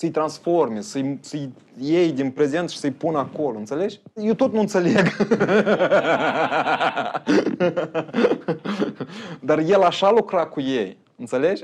să-i transforme, să-i iei din prezent și să-i pun acolo, înțelegi? Eu tot nu înțeleg. Dar el așa lucra cu ei, înțelegi?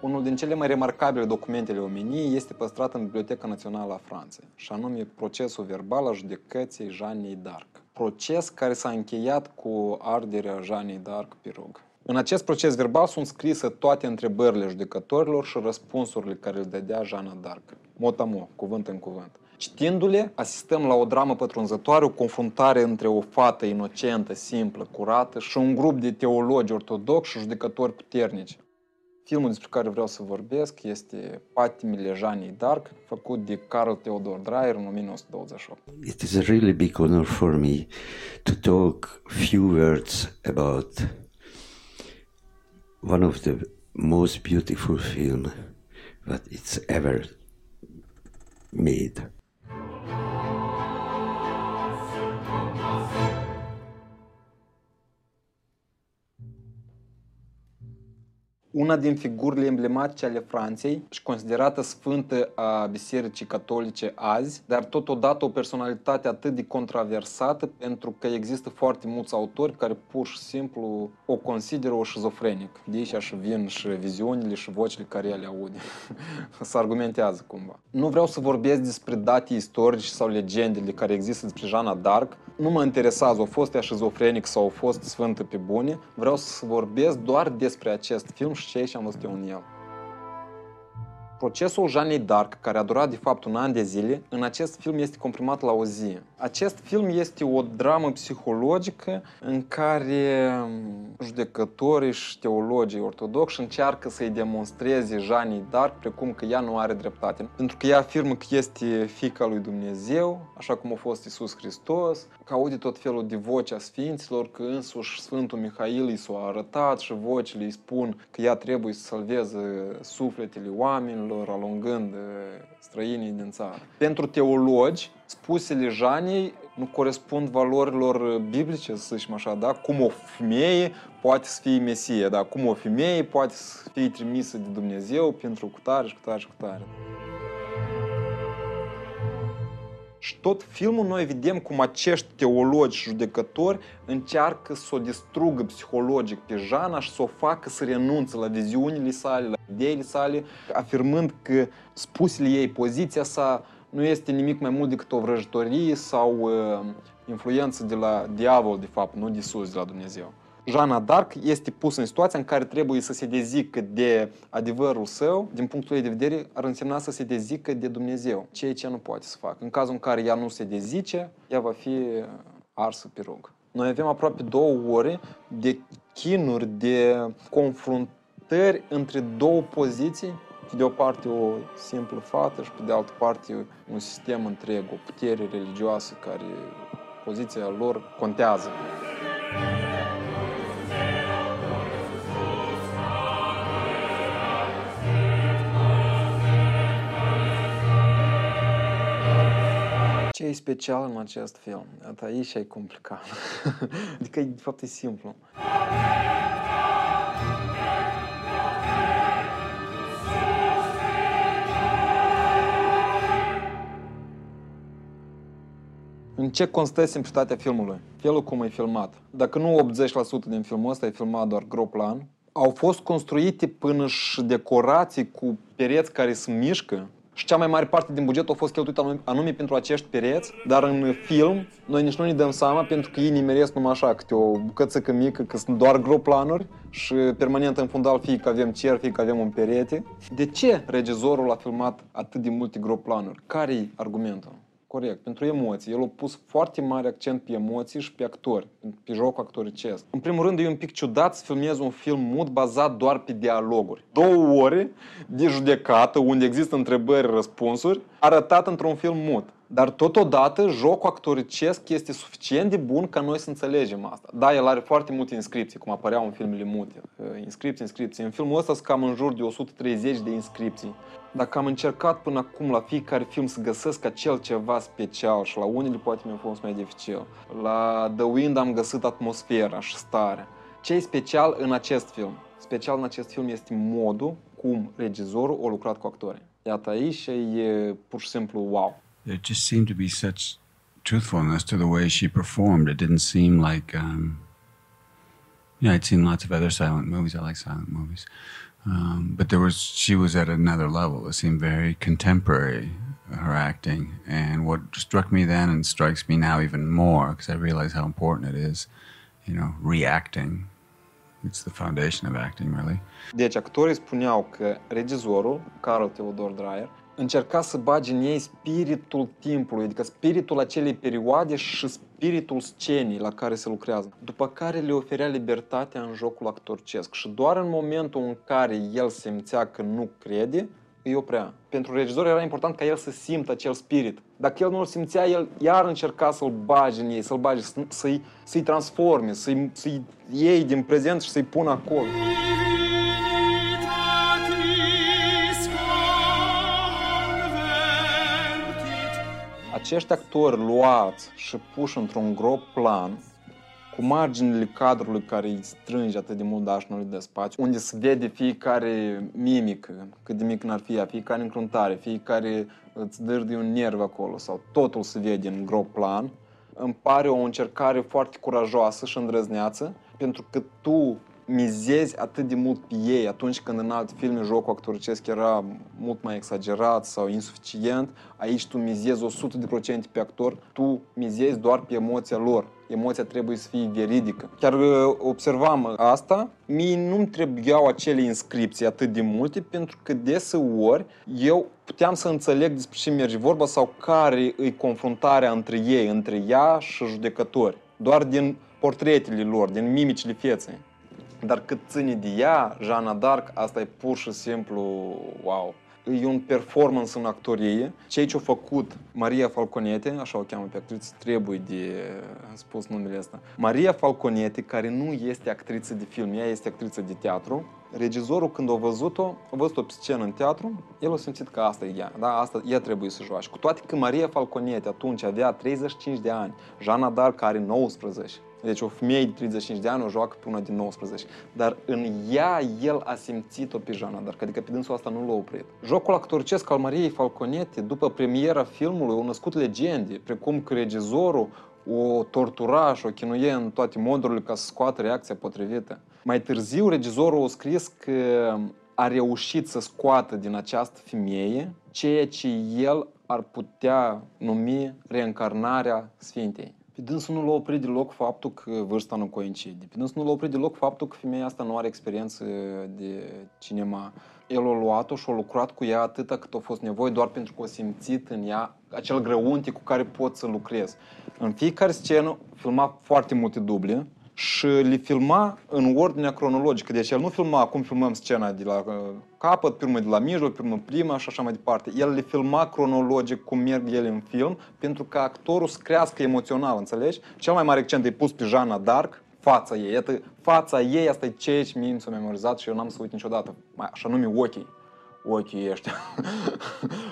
Unul din cele mai remarcabile documentele omeniei este păstrat în Biblioteca Națională a Franței, și anume procesul verbal al judecății Jeannei d'Arc. Proces care s-a încheiat cu arderea Jeannei d'Arc pe rug. În acest proces verbal sunt scrise toate întrebările judecătorilor și răspunsurile care le dădea Jeanne d'Arc. Mot a mot, cuvânt în cuvânt. Citindu-le, asistăm la o dramă pătrunzătoare, o confruntare între o fată inocentă, simplă, curată și un grup de teologi ortodoxi și judecători puternici. Filmul despre care vreau să vorbesc este Patimile Jeannei d'Arc, făcut de Carl Theodor Dreyer în 1928. It is a really big honor for me to talk few words about one of the most beautiful film that it's ever made. Una din figurile emblematice ale Franței și considerată sfântă a Bisericii Catolice azi, dar totodată o personalitate atât de controversată, pentru că există foarte mulți autori care pur și simplu o consideră o șizofrenică. De aici și vin și viziunile și vocile care ea le aude. Se argumentează cumva. Nu vreau să vorbesc despre date istorice sau legendele care există despre Jeanne d'Arc. Nu mă interesează, a fost ea șizofrenică sau a fost sfântă pe bune. Vreau să vorbesc doar despre acest film și ce am văzut eu în el. Procesul Jeannei d'Arc, care a durat de fapt un an de zile, în acest film este comprimat la o zi. Acest film este o dramă psihologică în care judecătorii și teologii ortodoxi încearcă să-i demonstreze Jeannei d'Arc precum că ea nu are dreptate. Pentru că ea afirmă că este fiica lui Dumnezeu, așa cum a fost Iisus Hristos, că aude tot felul de voci a sfinților, că însuși Sfântul Mihail i s-a arătat și vocile îi spun că ea trebuie să salveze sufletele oamenilor, alungând străinii din țară. Pentru teologi, spusele Jeannei nu corespund valorilor biblice, să zicem așa, da? Cum o femeie poate să fie Mesie, da? Cum o femeie poate să fie trimisă de Dumnezeu pentru cutare și cutare și cutare. Și tot filmul noi vedem cum acești teologi și judecători încearcă să o distrugă psihologic pe Jeanne și să o facă să renunțe la viziunile sale, la ideile sale, afirmând că spusele ei, poziția sa, nu este nimic mai mult decât o vrăjitorie sau influență de la diavol, de fapt, nu de sus, de la Dumnezeu. Jeanne d'Arc este pusă în situația în care trebuie să se dezică de adevărul său, din punctul ei de vedere, ar însemna să se dezică de Dumnezeu, ceea ce nu poate să facă. În cazul în care ea nu se dezice, ea va fi arsă pe rug. Noi avem aproape 2 ore de chinuri, de confruntări între 2 poziții, pe de o parte o simplă fată și pe de altă parte un sistem întreg, o putere religioasă care poziția lor contează. Ce e special în acest film? Aici e complicat. Adică, de fapt, e simplu. În ce constă simplitatea filmului? Felul cum e filmat. Dacă nu 80% din filmul ăsta e filmat doar gros plan, au fost construite până și decorații cu pereți care se mișcă, Și cea mai mare parte din buget a fost cheltuit anume pentru acești pereți, dar în film noi nici nu ne dăm seama pentru că ei nimeresc numai așa, câte o bucățică mică, că sunt doar gro planuri și permanent în fundal fie că avem cer, fie că avem un perete. De ce regizorul a filmat atât de multe gro planuri? Care-i argumentul? Corect, pentru emoții. El a pus foarte mare accent pe emoții și pe actori, pe jocul actoricesc. În primul rând, e un pic ciudat să filmezi un film mut bazat doar pe dialoguri. 2 ore de judecată, unde există întrebări, răspunsuri, arătat într-un film mut. Dar totodată, jocul actoricesc este suficient de bun ca noi să înțelegem asta. Da, el are foarte multe inscripții, cum apăreau în filmele mute. Inscripții. În filmul ăsta sunt cam în jur de 130 de inscripții. Dacă am încercat până acum la fiecare film să găsesc acel ceva special și la unele poate mi-a fost mai dificil, la The Wind am găsit atmosfera și starea. Ce e special în acest film? Special în acest film este modul cum regizorul a lucrat cu actorii. Iată aici e pur și simplu wow. There just seemed to be such truthfulness to the way she performed. It didn't seem like, you know, I'd seen lots of other silent movies. I like silent movies. But she was at another level. It seemed very contemporary, her acting. And what struck me then and strikes me now even more, because I realize how important it is, you know, reacting. It's the foundation of acting, really. Deci, actorii spuneau că regizorul, Carl Theodor Dreyer, încerca să bage în ei spiritul timpului, adică spiritul acelei perioade și spiritul scenii la care se lucrează, după care le oferea libertatea în jocul actorcesc și doar în momentul în care el simțea că nu crede, îi oprea. Pentru regizor era important ca el să simtă acel spirit. Dacă el nu-l simțea, el iar încerca să-l bage în ei, să-i transforme, să-i iei din prezent și să-i pună acolo. Acești actori luați și puși într-un grob plan, cu marginile cadrului care îi strânge atât de mult, dar și nu le dă spațiu, unde se vede fiecare mimică, cât de mic n-ar fi ea, fiecare încruntare, fiecare îți dârdie un nerv acolo, sau totul se vede în grob plan, îmi pare o încercare foarte curajoasă și îndrăzneață, pentru că tu mizezi atât de mult pe ei atunci când în alte filme jocul actoricesc era mult mai exagerat sau insuficient. Aici tu mizezi 100% pe actor, tu mizezi doar pe emoția lor. Emoția trebuie să fie veridică. Chiar observam asta, mie nu-mi trebuiau acele inscripții atât de multe pentru că deseori eu puteam să înțeleg despre ce merge vorba sau care e confruntarea între ei, între ea și judecători. Doar din portretele lor, din mimicile feței. Dar cât ține de ea, Jeanne d'Arc, asta e pur și simplu wow. E un performance în actorie. Ce a făcut Maria Falconetti, așa o cheamă pe actriță, trebuie de spus numele ăsta. Maria Falconetti, care nu este actriță de film, ea este actriță de teatru. Regizorul, când a văzut-o pe scenă în teatru, el a simțit că asta e ea, da? Asta ea trebuie să joace. Cu toate că Maria Falconetti atunci avea 35 de ani, Jeanne d'Arc are 19. Deci o femeie de 35 de ani o joacă pe una de 19. Dar în ea, el a simțit-o pe Jeanne d'Arc, adică pe dânsul asta nu l-a oprit. Jocul actoricesc al Mariei Falconetti, după premiera filmului, au născut legende, precum că regizorul o tortura și o chinuie în toate modurile ca să scoată reacția potrivită. Mai târziu, regizorul a scris că a reușit să scoată din această femeie ceea ce el ar putea numi reîncarnarea Sfintei. Pe dânsul nu l-a oprit deloc faptul că vârsta nu coincide. Pe dânsul nu l-a oprit deloc faptul că femeia asta nu are experiență de cinema. El a luat-o și a lucrat cu ea atâta cât a fost nevoie, doar pentru că a simțit în ea acel grăunte cu care pot să lucrez. În fiecare scenă filma foarte multe duble și le filma în ordinea cronologică. Deci el nu filma cum filmăm scena de la capăt, pe urmă de la mijloc, pe urmă prima și așa mai departe. El le filma cronologic cum merg ele în film, pentru că actorul să crească emoțional, înțelegi? Cel mai mare accent e pus pe Jeanne d'Arc, fața ei. Iată, fața ei, asta e ceea ce mie mi s-a memorizat și eu n-am să uit niciodată. Așa nume ochii ăștia.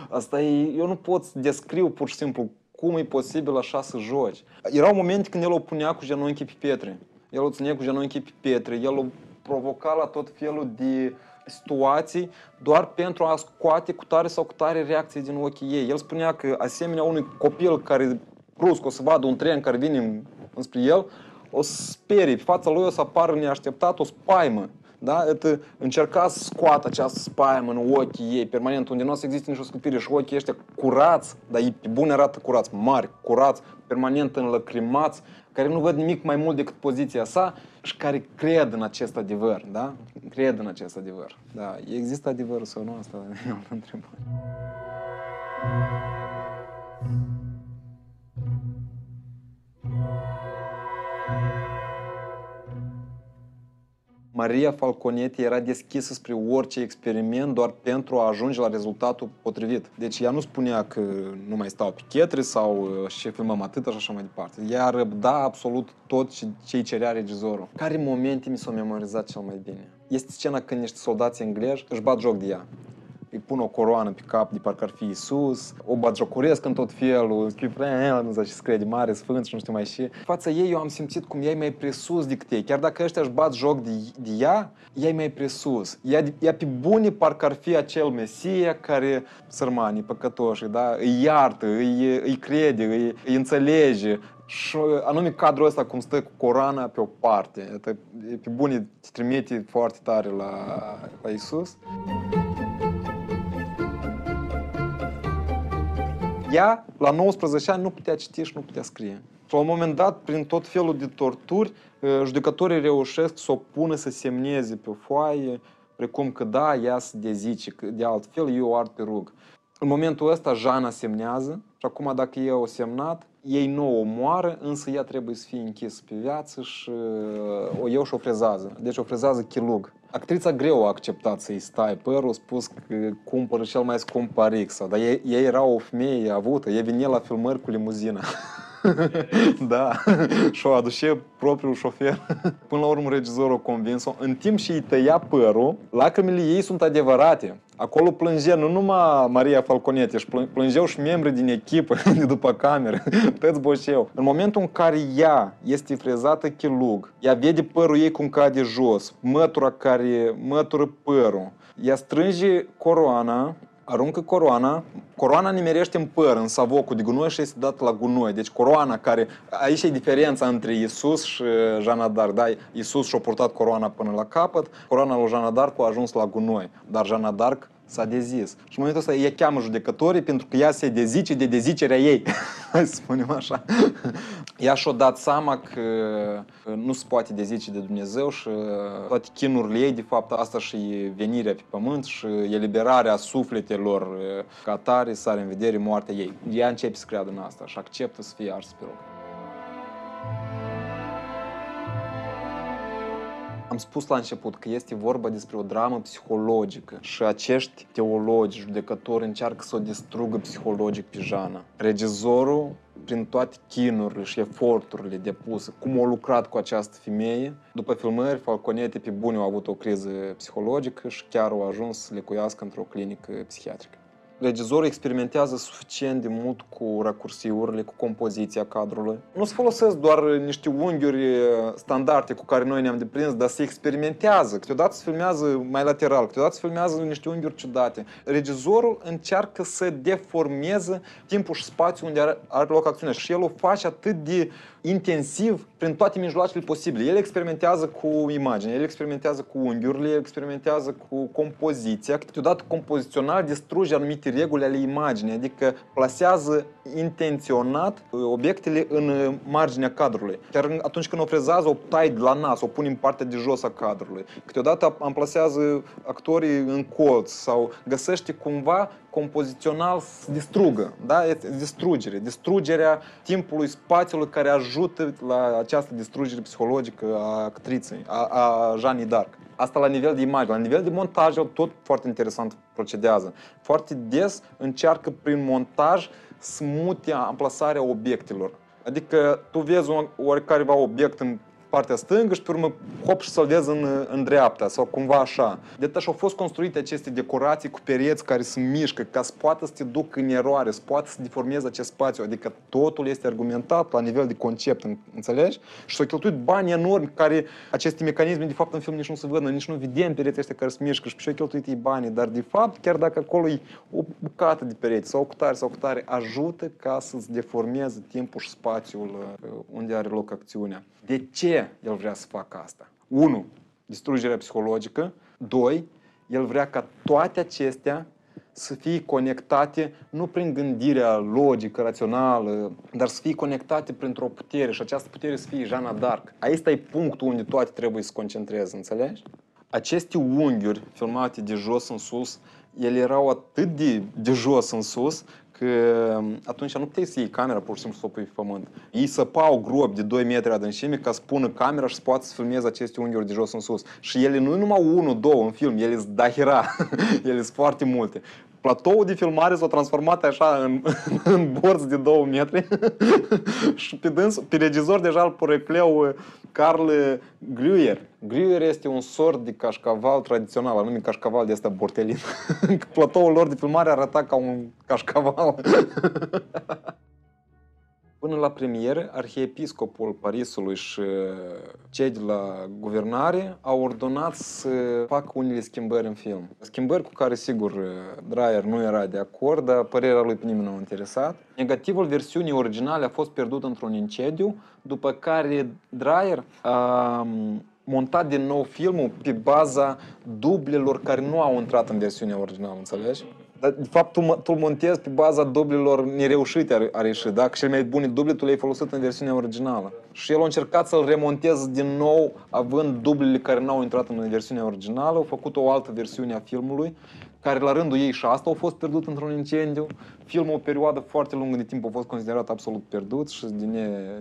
Asta e, eu nu pot să descriu pur și simplu cum e posibil așa să joci. Erau momente când el o punea cu genunchii pe pietre. El o ținea cu genunchii pe pietre, el o provoca la tot felul de situații doar pentru a scoate cu tare sau cu tare reacții din ochii ei. El spunea că asemenea unui copil care brusc o să vadă un tren care vine înspre el, o sperie, pe fața lui o să apară neașteptat o spaimă. Da? Это încerca să scoată această spaimă în ochii ei permanent, unde nu o să existe nicio scutire și ochii ăștia curați, dar ei pe bune arată curați, mari, curați, permanent înlăcrimați, care nu văd nimic mai mult decât poziția sa și care cred în acest adevăr, da? Cred în acest adevăr, da. Există adevărul sau nu? Asta e altă întrebare. Maria Falconetti era deschisă spre orice experiment doar pentru a ajunge la rezultatul potrivit. Deci ea nu spunea că nu mai stau pe chetri sau și filmăm atâta și așa mai departe. Ea răbda absolut tot ce-i cerea regizorul. Care momente mi s-au memorizat cel mai bine? Este scena când niște soldați englezi își bat joc de ea. Îi pun o coroană pe cap de parcă ar fi Iisus, o batjocuresc în tot felul, nu-și crede mare, sfânt și nu știu mai și. Fața ei eu am simțit cum ea e mai presus decât ei. Chiar dacă ăștia își bat joc de ea, ea e mai presus. Ea pe bune parcă ar fi acel Mesia care, sărmanii, păcătoși, da? Îi iartă, îi crede, îi înțelege. Și anume cadrul ăsta cum stă cu coroana pe o parte. Pe bune te trimite foarte tare la Iisus. Ea, la 19 ani, nu putea citi și nu putea scrie. Și la un moment dat, prin tot felul de torturi, judecătorii reușesc să o pună să semneze pe o foaie, precum că da, ea se dezice, că de altfel eu o ard pe rug. În momentul ăsta, Jeanne semnează și acum, dacă ea o semnat, ei nu o omoară, însă ea trebuie să fie închisă pe viață și eu și-o frezează. Deci o frezează chilug. Actrița greu a acceptat să-i stai părul, a spus că cumpără cel mai scump parixa, dar ea era o femeie avută, ea vine la filmări cu limuzina. Da, și-o aduce propriul șofer. Până la urmă regizorul a convins-o, în timp ce îi tăia părul, lacrimile ei sunt adevărate. Acolo plângea nu numai Maria Falconetti, își plângeau și membrii din echipă de după cameră, tăți boșeu. În momentul în care ea este frezată chilug, ea vede părul ei cum cade jos, mătura care mătură părul, ea strânge coroana, aruncă coroana, coroana nimerește în păr, în savocul de gunoi și este dat la gunoi. Deci coroana care... Aici e diferența între Iisus și Jeanne d'Arc, da? Iisus și-a purtat coroana până la capăt, coroana lui Jeanne d'Arc a ajuns la gunoi, dar Jeanne d'Arc s-a dezis. Și în momentul ăsta ea cheamă judecătorii pentru că ea se dezice de dezicerea ei. Hai să spunem așa. Ea și-a dat seama că nu se poate dezice de Dumnezeu și toate chinurile ei, de fapt, asta și e venirea pe pământ și eliberarea sufletelor ca atare, sare în vedere moartea ei. Ea începe să creadă în asta și acceptă să fie arsă pe rog. Am spus la început că este vorba despre o dramă psihologică și acești teologi, judecători, încearcă să o distrugă psihologic pe Jeanne. Regizorul, prin toate chinurile și eforturile depuse, cum a lucrat cu această femeie, după filmări, Falconetti pe bune a avut o criză psihologică și chiar a ajuns să lecuiască într-o clinică psihiatrică. Regizorul experimentează suficient de mult cu racursiurile, cu compoziția cadrului. Nu se folosesc doar niște unghiuri standarde cu care noi ne-am deprins, dar se experimentează. Câteodată se filmează mai lateral, câteodată se filmează niște unghiuri ciudate. Regizorul încearcă să deformeze timpul și spațiul unde are loc acțiunea și el o face atât de intensiv prin toate mijloacele posibile. El experimentează cu imagine, el experimentează cu unghiurile, el experimentează cu compoziția. Câteodată compozițional distruge anumite reguli ale imaginii, adică plasează intenționat obiectele în marginea cadrului. Chiar atunci când o frezează, o tai de la nas, o pune în partea de jos a cadrului. Câteodată amplasează actorii în colț sau găsește cumva compozițional să distrugă, da? Distrugere, distrugerea timpului, spațiului care ajută la această distrugere psihologică a actriței, a Jeanne d'Arc. Asta la nivel de imagine, la nivel de montaj, tot foarte interesant procedează. Foarte des încearcă prin montaj să mute amplasarea obiectelor. Adică tu vezi un oricareva obiect în partea stângă și pe urmă hop și să-l vezi în dreapta sau cumva așa. De și au fost construite aceste decorații cu pereți care se mișcă ca să poată să te ducă în eroare, să poată să deformeze acest spațiu. Adică totul este argumentat la nivel de concept, înțelegi? Și s-au cheltuit bani enormi care aceste mecanisme de fapt în film nici nu se văd, nici nu vedem pereții ăștia care se mișcă și și-au cheltuit ei banii, dar de fapt chiar dacă acolo e o bucată de pereți sau cu tare, ajută ca să-ți deformeze timpul și spațiul unde are loc acțiunea. De ce el vrea să facă asta? 1. distrugerea psihologică. Doi, el vrea ca toate acestea să fie conectate nu prin gândirea logică, rațională, dar să fie conectate printr-o putere și această putere să fie Jeanne d'Arc. Aici e punctul unde toate trebuie să se concentreze, înțelegi? Aceste unghiuri filmate de jos în sus, ele erau atât de jos în sus că atunci nu puteai să iei camera pur și simplu să o pui pe pământ. Ei săpau grob de 2 metri adâncime ca să pună camera și să poată să filmeze aceste unghiuri de jos în sus. Și ele nu numai 1-2 în film, ele sunt dahira, ele sunt foarte multe. Platoul de filmare s-a transformat așa în borț de 2 metri și pe regizor deja îl porecleau Carl Dreyer. Dreyer este un sort de cașcaval tradițional, anume cașcaval de ăsta bortelin. Platoul lor de filmare arăta ca un cașcaval. Până la premieră, arhiepiscopul Parisului și cei de la guvernare au ordonat să facă unele schimbări în film. Schimbări cu care, sigur, Dreyer nu era de acord, dar părerea lui pe nimeni nu a interesat. Negativul versiunii originale a fost pierdut într-un incendiu, după care Dreyer a montat din nou filmul pe baza dublelor care nu au intrat în versiunea originală, înțelegi? Dar, de fapt, tu montezi pe baza dublelor nereușite a reieșit. Dacă cel mai bun duble, tu le-ai folosit în versiunea originală. Și el a încercat să-l remonteze din nou, având dublele care n-au intrat în versiunea originală, au făcut o altă versiune a filmului, care la rândul ei și asta a fost pierdut într-un incendiu. Filmul, o perioadă foarte lungă de timp, a fost considerat absolut pierdut și de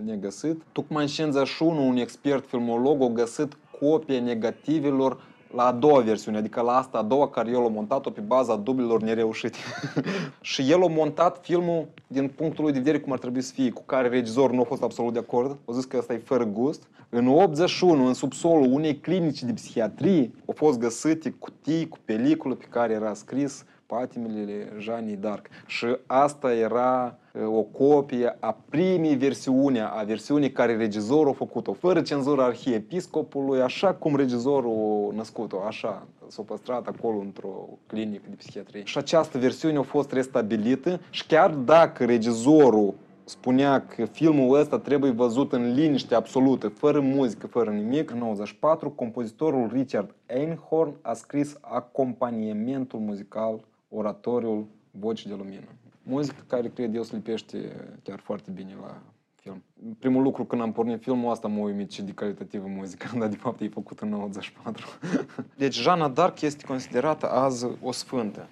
negăsit. Tocmai în 51, un expert filmolog a găsit copie negativelor la a doua versiune, adică la asta a doua care el a montat-o pe baza dublelor nereușite. Și el a montat filmul din punctul lui de vedere cum ar trebui să fie, cu care regizorul nu a fost absolut de acord. A zis că ăsta e fără gust. În 81, în subsolul unei clinici de psihiatrie, au fost găsite cutii cu pelicule pe care era scris patimile Jeanne d'Arc. Și asta era o copie a primei versiuni, a versiunii care regizorul a făcut-o, fără cenzura arhiepiscopului, așa cum regizorul a născut-o, așa s-a păstrat acolo într-o clinică de psihiatrie. Și această versiune a fost restabilită și chiar dacă regizorul spunea că filmul ăsta trebuie văzut în liniște absolută, fără muzică, fără nimic, în 94, compozitorul Richard Einhorn a scris acompaniamentul muzical, oratoriul Vocii de Lumină. Muzică care, cred eu, se lipește chiar foarte bine la film. Primul lucru când am pornit filmul ăsta m-a uimit și de calitativă muzică, dar de fapt e făcut în 94. Deci Jeanne d'Arc este considerată azi o sfântă.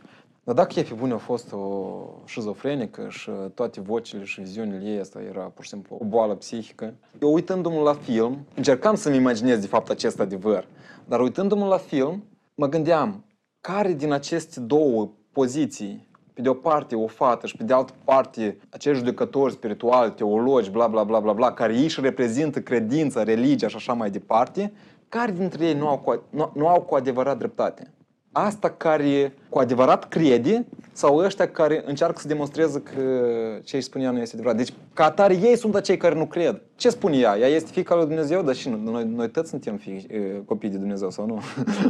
Dar dacă ea pe bune a fost o șizofrenică și toate vocile și viziunile ei, asta era pur și simplu o boală psihică. Eu uitându-mă la film, încercam să-mi imaginez de fapt acest adevăr, dar uitându-mă la film, mă gândeam care din aceste două poziții, pe de o parte o fată și pe de altă parte acești judecători spirituali, teologi, bla bla bla bla bla, care ei își reprezintă credința, religia și așa mai departe, care dintre ei nu au cu adevărat dreptate? Asta care cu adevărat crede sau ăștia care încearcă să demonstreze că ce îi spunea nu este adevărat. Deci, ca atare, ei sunt acei care nu cred. Ce spune ea? Ea este fiica lui Dumnezeu, dar și noi toți suntem copii de Dumnezeu sau nu?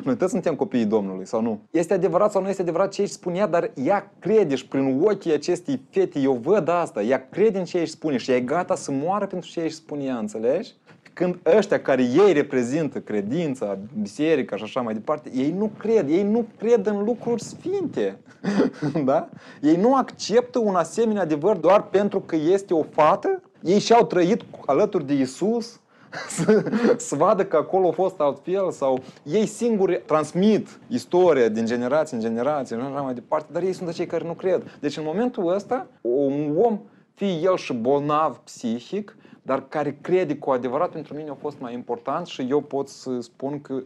Noi toți suntem copiii Domnului sau nu? Este adevărat sau nu este adevărat ce îi spunea, dar ea crede și prin ochii acestei fete eu văd asta. Ea crede în ce îi spune și ea e gata să moară pentru ce îi spunea, înțelegi? Când ăștia care ei reprezintă credința, biserica și așa mai departe, ei nu cred, ei nu cred în lucruri sfinte, da? Ei nu acceptă un asemenea adevăr doar pentru că este o fată, ei și-au trăit alături de Isus, să vadă că acolo a fost altfel sau ei singuri transmit istoria din generație în generație și așa mai departe, dar ei sunt acei care nu cred. Deci în momentul ăsta, un om, fie el și bolnav psihic, dar care crede cu adevărat, pentru mine a fost mai important și eu pot să spun că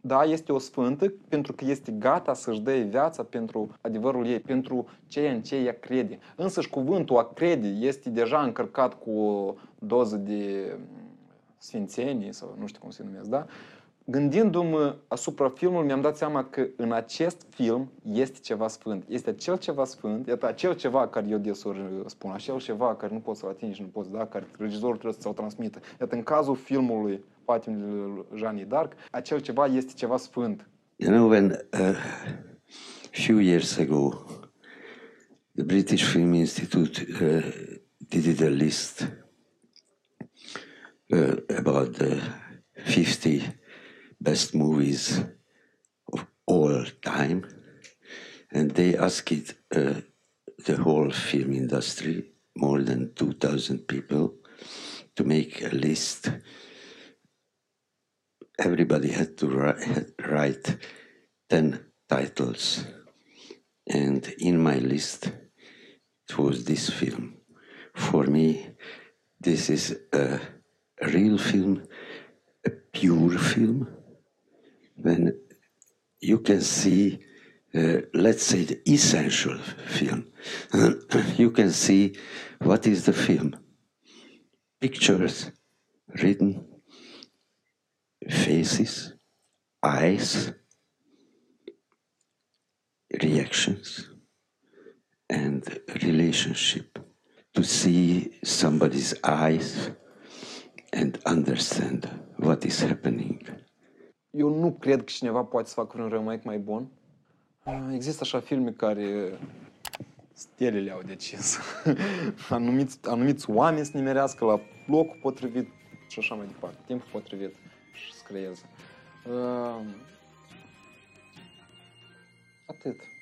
da, este o sfântă pentru că este gata să-și dea viața pentru adevărul ei, pentru ceea în ce ea crede. Însăși cuvântul a crede este deja încărcat cu o doză de sfințenie sau nu știu cum se numesc, da? Gândindu-mă asupra filmului, mi-am dat seama că în acest film este ceva sfânt. Este acel ceva sfânt, iată, acel ceva care eu desori spun, acel ceva care nu poți să-l atingi, nu poți, da, care regizorul trebuie să-l transmită. Iată, în cazul filmului Patimile lui Jeanne d'Arc, acel ceva este ceva sfânt. You know, when a few years ago, the British Film Institute did a list about 50 best movies of all time, and they asked the whole film industry, more than 2,000 people, to make a list. Everybody had to write 10 titles, and in my list it was this film. For me, this is a real film, a pure film, when you can see, let's say, the essential film. You can see what is the film. Pictures, written, faces, eyes, reactions, and relationship. To see somebody's eyes and understand what is happening. Eu nu cred că cineva poate să facă un remake mai bun. Există așa filme care stelele au decis. Anumiți oameni să ne merească la locul potrivit și așa mai departe, timpul potrivit și să creeze. Atât.